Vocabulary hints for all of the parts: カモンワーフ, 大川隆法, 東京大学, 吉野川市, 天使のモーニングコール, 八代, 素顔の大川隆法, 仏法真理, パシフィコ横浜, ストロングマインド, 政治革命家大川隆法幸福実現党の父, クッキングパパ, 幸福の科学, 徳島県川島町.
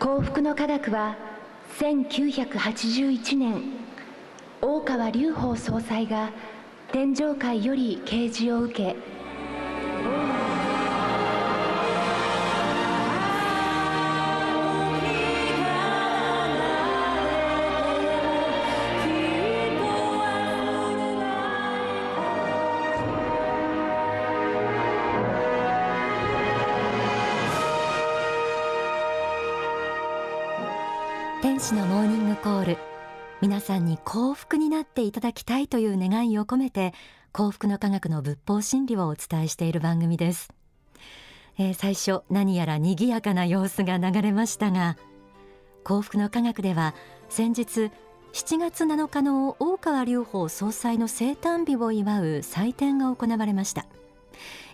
幸福の科学は1981年大川隆法総裁が天上界より啓示を受け、天使のモーニングコール、皆さんに幸福になっていただきたいという願いを込めて、幸福の科学の仏法真理をお伝えしている番組です。最初何やら賑やかな様子が流れましたが、幸福の科学では先日7月7日の大川隆法総裁の生誕日を祝う祭典が行われました。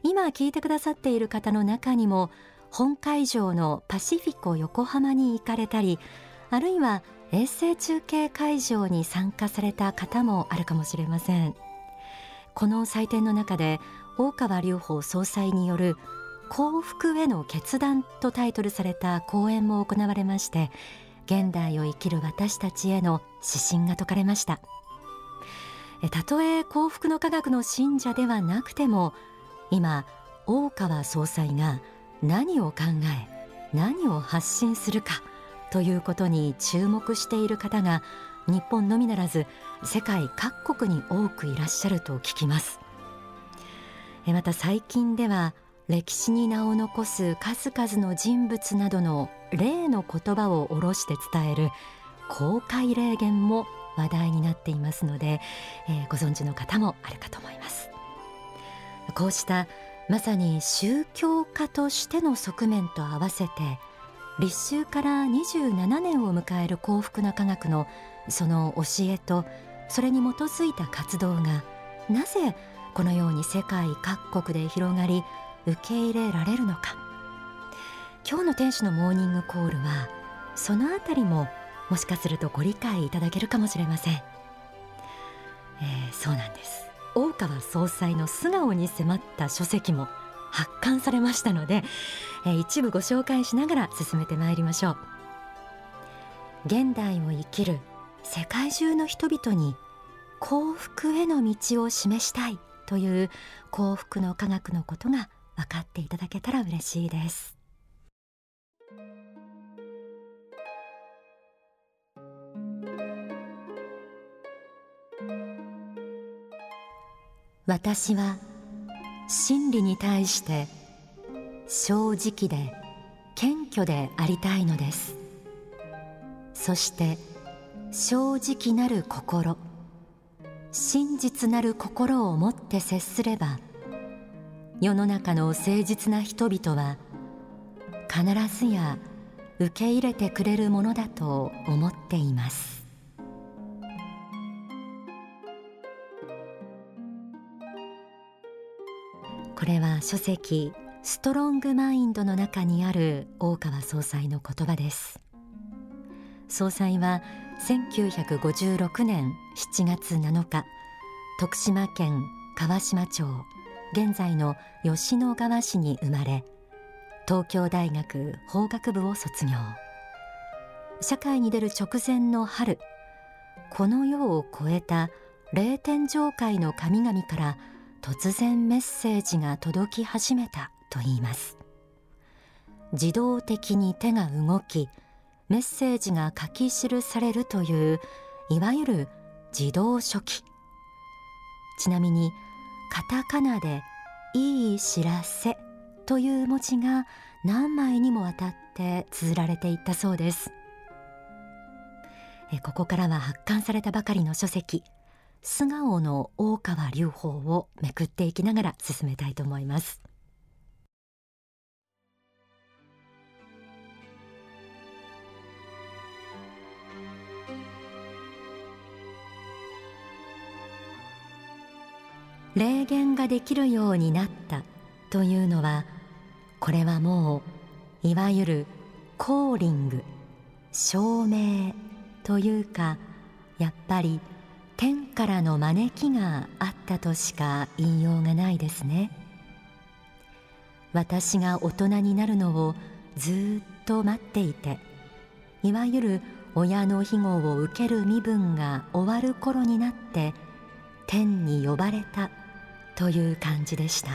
今聞いてくださっている方の中にも、本会場のパシフィコ横浜に行かれたり、あるいは衛星中継会場に参加された方もあるかもしれません。この祭典の中で、大川隆法総裁による幸福への決断とタイトルされた講演も行われまして、現代を生きる私たちへの指針が説かれました。たとえ幸福の科学の信者ではなくても、今大川総裁が何を考え何を発信するかということに注目している方が、日本のみならず世界各国に多くいらっしゃると聞きます。また最近では、歴史に名を残す数々の人物などの例の言葉を下ろして伝える公開例言も話題になっていますので、ご存知の方もあるかと思います。こうしたまさに宗教家としての側面と合わせて、立秋から27年を迎える幸福な科学のその教えと、それに基づいた活動がなぜこのように世界各国で広がり受け入れられるのか。今日の天使のモーニングコールはそのあたりも、もしかするとご理解いただけるかもしれません。そうなんです。大川総裁の素顔に迫った書籍も発刊されましたので、一部ご紹介しながら進めてまいりましょう。現代を生きる世界中の人々に幸福への道を示したいという幸福の科学のことが分かっていただけたら嬉しいです。私は真理に対して正直で謙虚でありたいのです。そして正直なる心、真実なる心を持って接すれば、世の中の誠実な人々は必ずや受け入れてくれるものだと思っています。これは書籍ストロングマインドの中にある大川総裁の言葉です。総裁は1956年7月7日、徳島県川島町、現在の吉野川市に生まれ、東京大学法学部を卒業。社会に出る直前の春、この世を超えた霊天上界の神々から突然メッセージが届き始めたといいます。自動的に手が動き、メッセージが書き記されるという、いわゆる自動書記。ちなみにカタカナでいい知らせという文字が何枚にもわたって綴られていったそうです。ここからは発刊されたばかりの書籍素顔の大川隆法をめくっていきながら進めたいと思います。霊言ができるようになったというのは、これはもういわゆるコーリング、証明というか、やっぱり天からの招きがあったとしか言いようがないですね。私が大人になるのをずっと待っていて、いわゆる親の庇護を受ける身分が終わる頃になって天に呼ばれたという感じでした。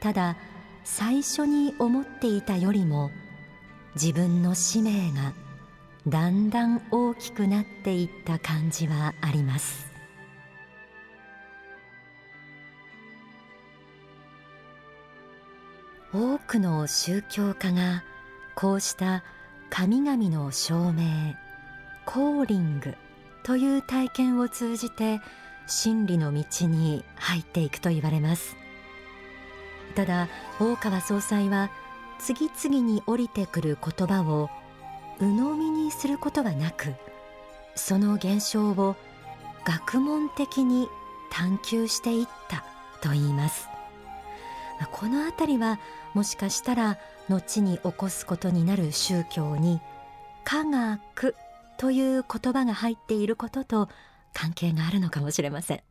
ただ最初に思っていたよりも自分の使命がだんだん大きくなっていった感じはあります。多くの宗教家がこうした神々の証明、コーリングという体験を通じて真理の道に入っていくと言われます。ただ大川総裁は次々に降りてくる言葉を鵜呑みにすることはなく、その現象を学問的に探求していったと言います。このあたりはもしかしたら後に起こすことになる宗教に科学という言葉が入っていることと関係があるのかもしれません。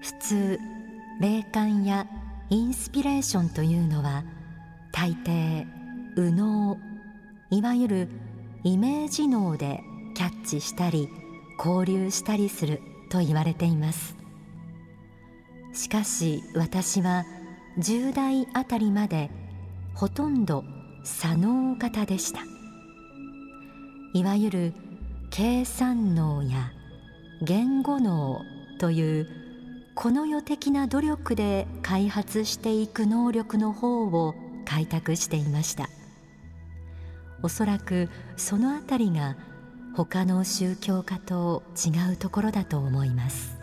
普通、霊感やインスピレーションというのは大抵右脳、いわゆるイメージ脳でキャッチしたり交流したりすると言われています。しかし私は10代あたりまでほとんど左脳型でした。いわゆる計算脳や言語脳というこの世的な努力で開発していく能力の方を開拓していました。おそらくそのあたりが他の宗教家と違うところだと思います。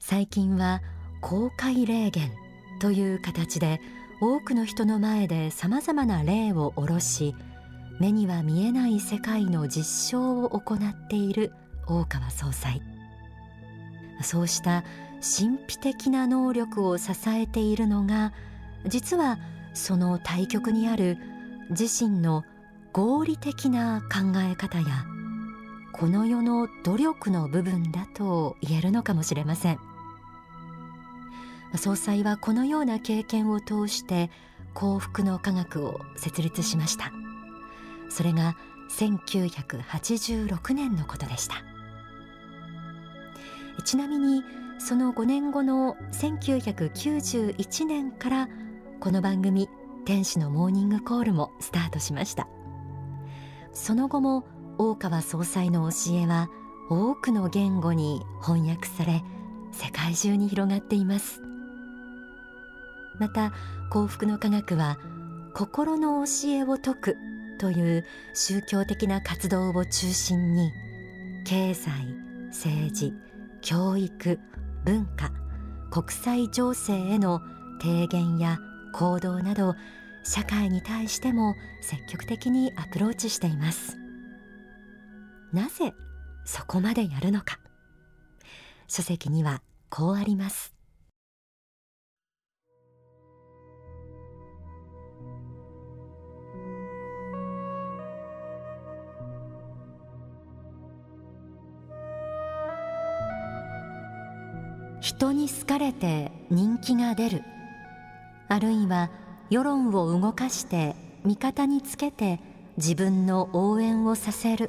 最近は公開霊言という形で多くの人の前でさまざまな霊を下ろし、目には見えない世界の実証を行っている大川総裁。そうした神秘的な能力を支えているのが、実はその対極にある自身の合理的な考え方や、この世の努力の部分だと言えるのかもしれません。総裁はこのような経験を通して幸福の科学を設立しました。それが1986年のことでした。ちなみにその5年後の1991年からこの番組「天使のモーニングコール」もスタートしました。その後も大川総裁の教えは多くの言語に翻訳され世界中に広がっています。また幸福の科学は心の教えを説くという宗教的な活動を中心に経済、政治、教育、文化、国際情勢への提言や行動など社会に対しても積極的にアプローチしています。なぜそこまでやるのか、書籍にはこうあります。人に好かれて人気が出る、あるいは世論を動かして味方につけて自分の応援をさせる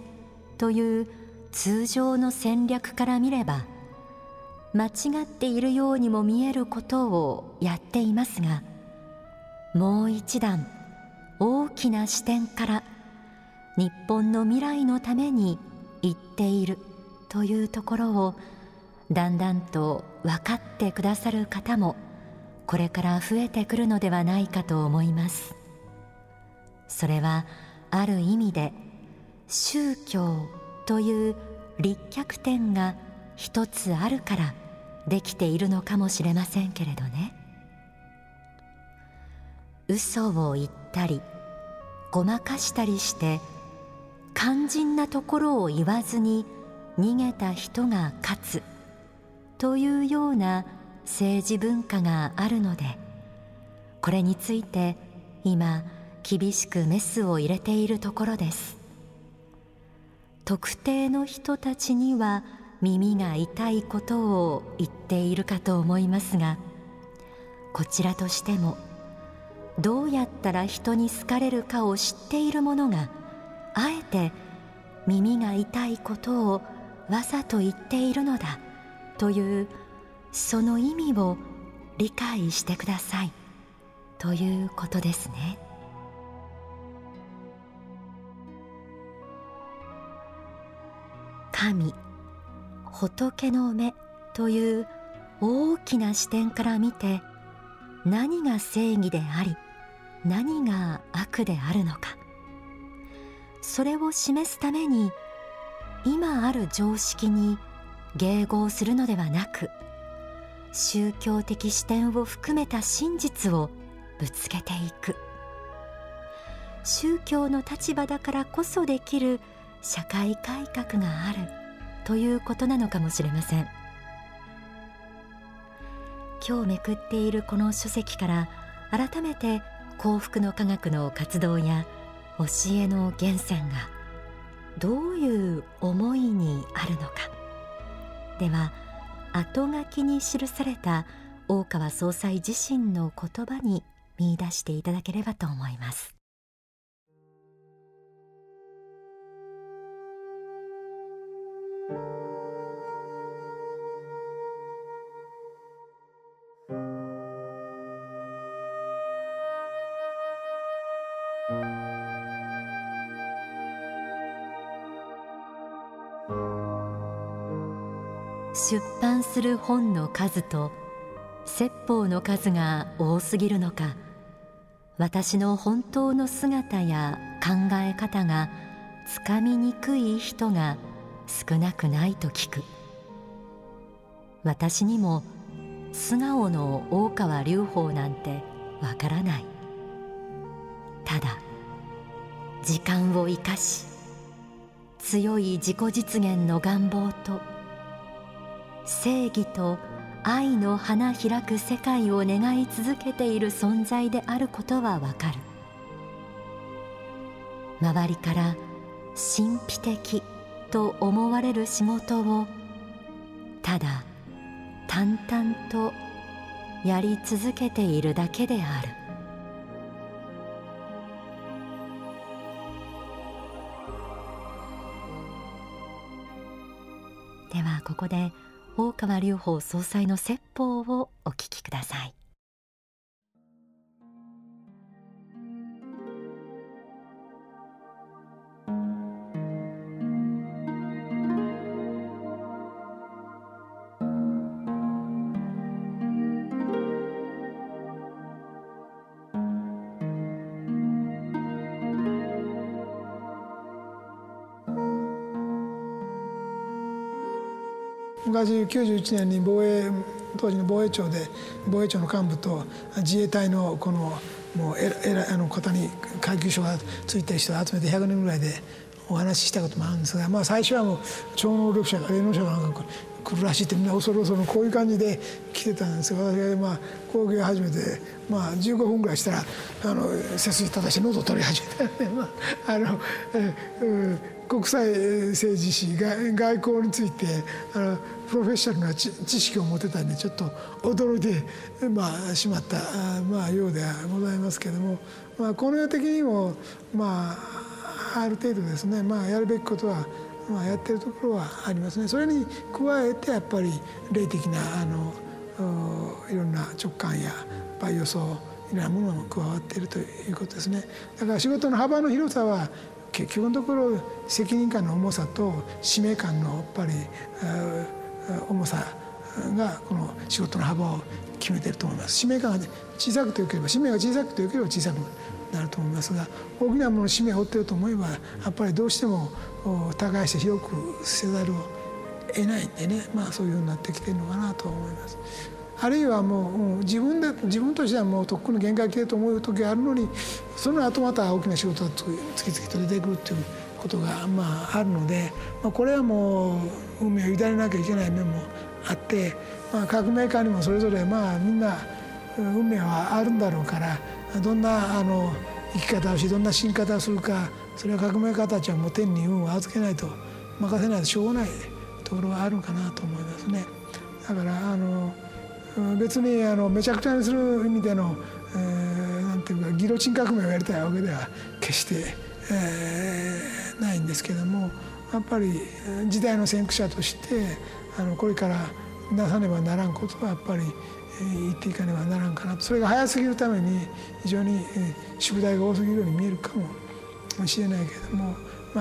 という通常の戦略から見れば間違っているようにも見えることをやっていますが、もう一段大きな視点から日本の未来のために言っているというところをだんだんと分かってくださる方もこれから増えてくるのではないかと思います。それはある意味で宗教という立脚点が一つあるからできているのかもしれませんけれどね。嘘を言ったりごまかしたりして肝心なところを言わずに逃げた人が勝つというような政治文化があるので、これについて今厳しくメスを入れているところです。特定の人たちには耳が痛いことを言っているかと思いますが、こちらとしてもどうやったら人に好かれるかを知っている者があえて耳が痛いことをわざと言っているのだというその意味を理解してくださいということですね。神、仏の目という大きな視点から見て、何が正義であり何が悪であるのか、それを示すために今ある常識に迎合するのではなく、宗教的視点を含めた真実をぶつけていく。宗教の立場だからこそできる社会改革があるということなのかもしれません。今日めくっているこの書籍から、改めて幸福の科学の活動や教えの源泉がどういう思いにあるのか。では、後書きに記された大川総裁自身の言葉に見出していただければと思います。出版する本の数と説法の数が多すぎるのか、私の本当の姿や考え方がつかみにくい人が少なくないと聞く。私にも素顔の大川隆法なんてわからない。ただ時間を生かし、強い自己実現の願望と正義と愛の花開く世界を願い続けている存在であることはわかる。周りから神秘的と思われる仕事をただ淡々とやり続けているだけである。ではここで大川隆法総裁の説法をお聞きください。昔91年に当時の防衛庁で防衛庁の幹部と自衛隊のこのもう方に階級章がついてる人を集めて100人ぐらいでお話ししたこともあるんですが、まあ最初はもう超能力者が霊能者がなんか来るらしいってみんな恐る恐るこういう感じで来てたんですが、私がまあ講義を始めてまあ15分ぐらいしたら背筋正して喉を取り始めたので。国際政治史、外交についてプロフェッショナルな知識を持てたんで、ちょっと驚いて、しまった、ようではございますけれども、この世的にも、ある程度ですね、やるべきことは、やってるところはありますね。それに加えてやっぱり霊的ないろんな直感や予想いろんなものも加わっているということですね。だから仕事の幅の広さは結局のところ責任感の重さと使命感のやっぱり重さがこの仕事の幅を決めていると思います。使命感が小さくてよければ、使命が小さくてよければ小さくなると思いますが、大きなものの使命を負っていると思えばやっぱりどうしても耕して広くせざるを得ないんでね、そういうふうになってきているのかなと思います。あるいはもう自分としてはもうとっくの限界来てると思う時があるのに、その後また大きな仕事が次々と出てくるということがあるので、これはもう運命を委ねなきゃいけない面もあって、各メーカーにもそれぞれみんな運命はあるんだろうから、どんな生き方をしどんな死に方をするか、それは各メーカーたちはもう天に運を預けないと、任せないとしょうがないところがあるかなと思いますね。だから別にめちゃくちゃにする意味でのなんていうかギロチン革命をやりたいわけでは決して、ないんですけども、やっぱり時代の先駆者としてこれからなさねばならんことはやっぱり言っていかねばならんかなと。それが早すぎるために非常に宿題が多すぎるように見えるかもしれないけれども、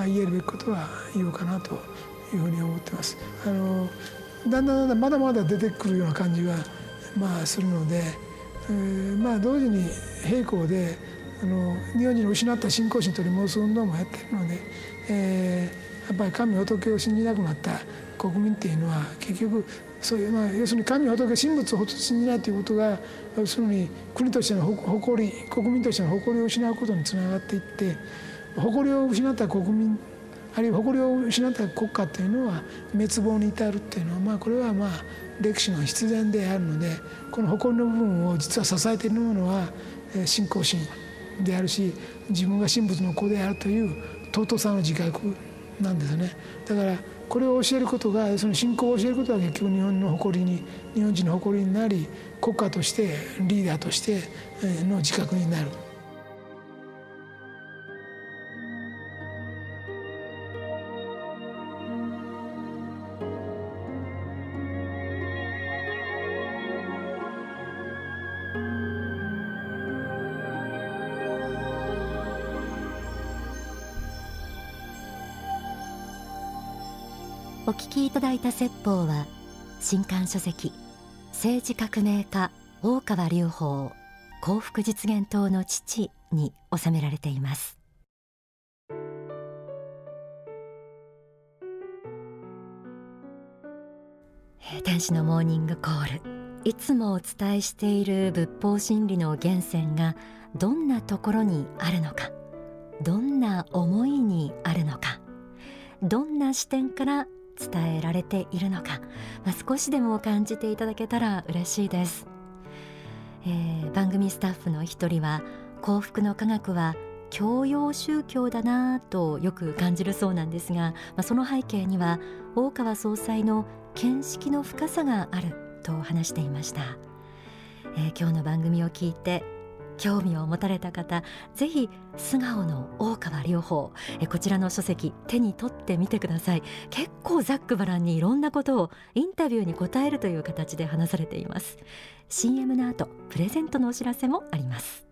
言えるべきことは言おうかなというふうに思ってます。だんだんまだまだ出てくるような感じがするので、同時に並行で日本人の失った信仰心を取り戻す運動もやっているので、やっぱり神仏を信じなくなった国民っていうのは結局そういう要するに神仏神仏を信じないということが、要するに国としての誇り、国民としての誇りを失うことにつながっていって、誇りを失った国民あるいは誇りを失った国家っていうのは滅亡に至るっていうのは、これは歴史の必然であるので、この誇りの部分を実は支えているものは信仰心であるし、自分が神仏の子であるという尊さの自覚なんですね。だからこれを教えることが、その信仰を教えることが結局日本人の誇りになり、国家としてリーダーとしての自覚になる。お聞きいただいた説法は、新刊書籍政治革命家大川隆法幸福実現党の父に収められています。天使のモーニングコール、いつもお伝えしている仏法真理の源泉がどんなところにあるのか、どんな思いにあるのか、どんな視点から伝えられているのか、少しでも感じていただけたら嬉しいです。番組スタッフの一人は、幸福の科学は教養宗教だなとよく感じるそうなんですが、その背景には大川総裁の見識の深さがあると話していました。今日の番組を聞いて興味を持たれた方、ぜひ素顔の大川隆法、こちらの書籍手に取ってみてください。結構ざっくばらんにいろんなことをインタビューに答えるという形で話されています。 CM の後、プレゼントのお知らせもあります。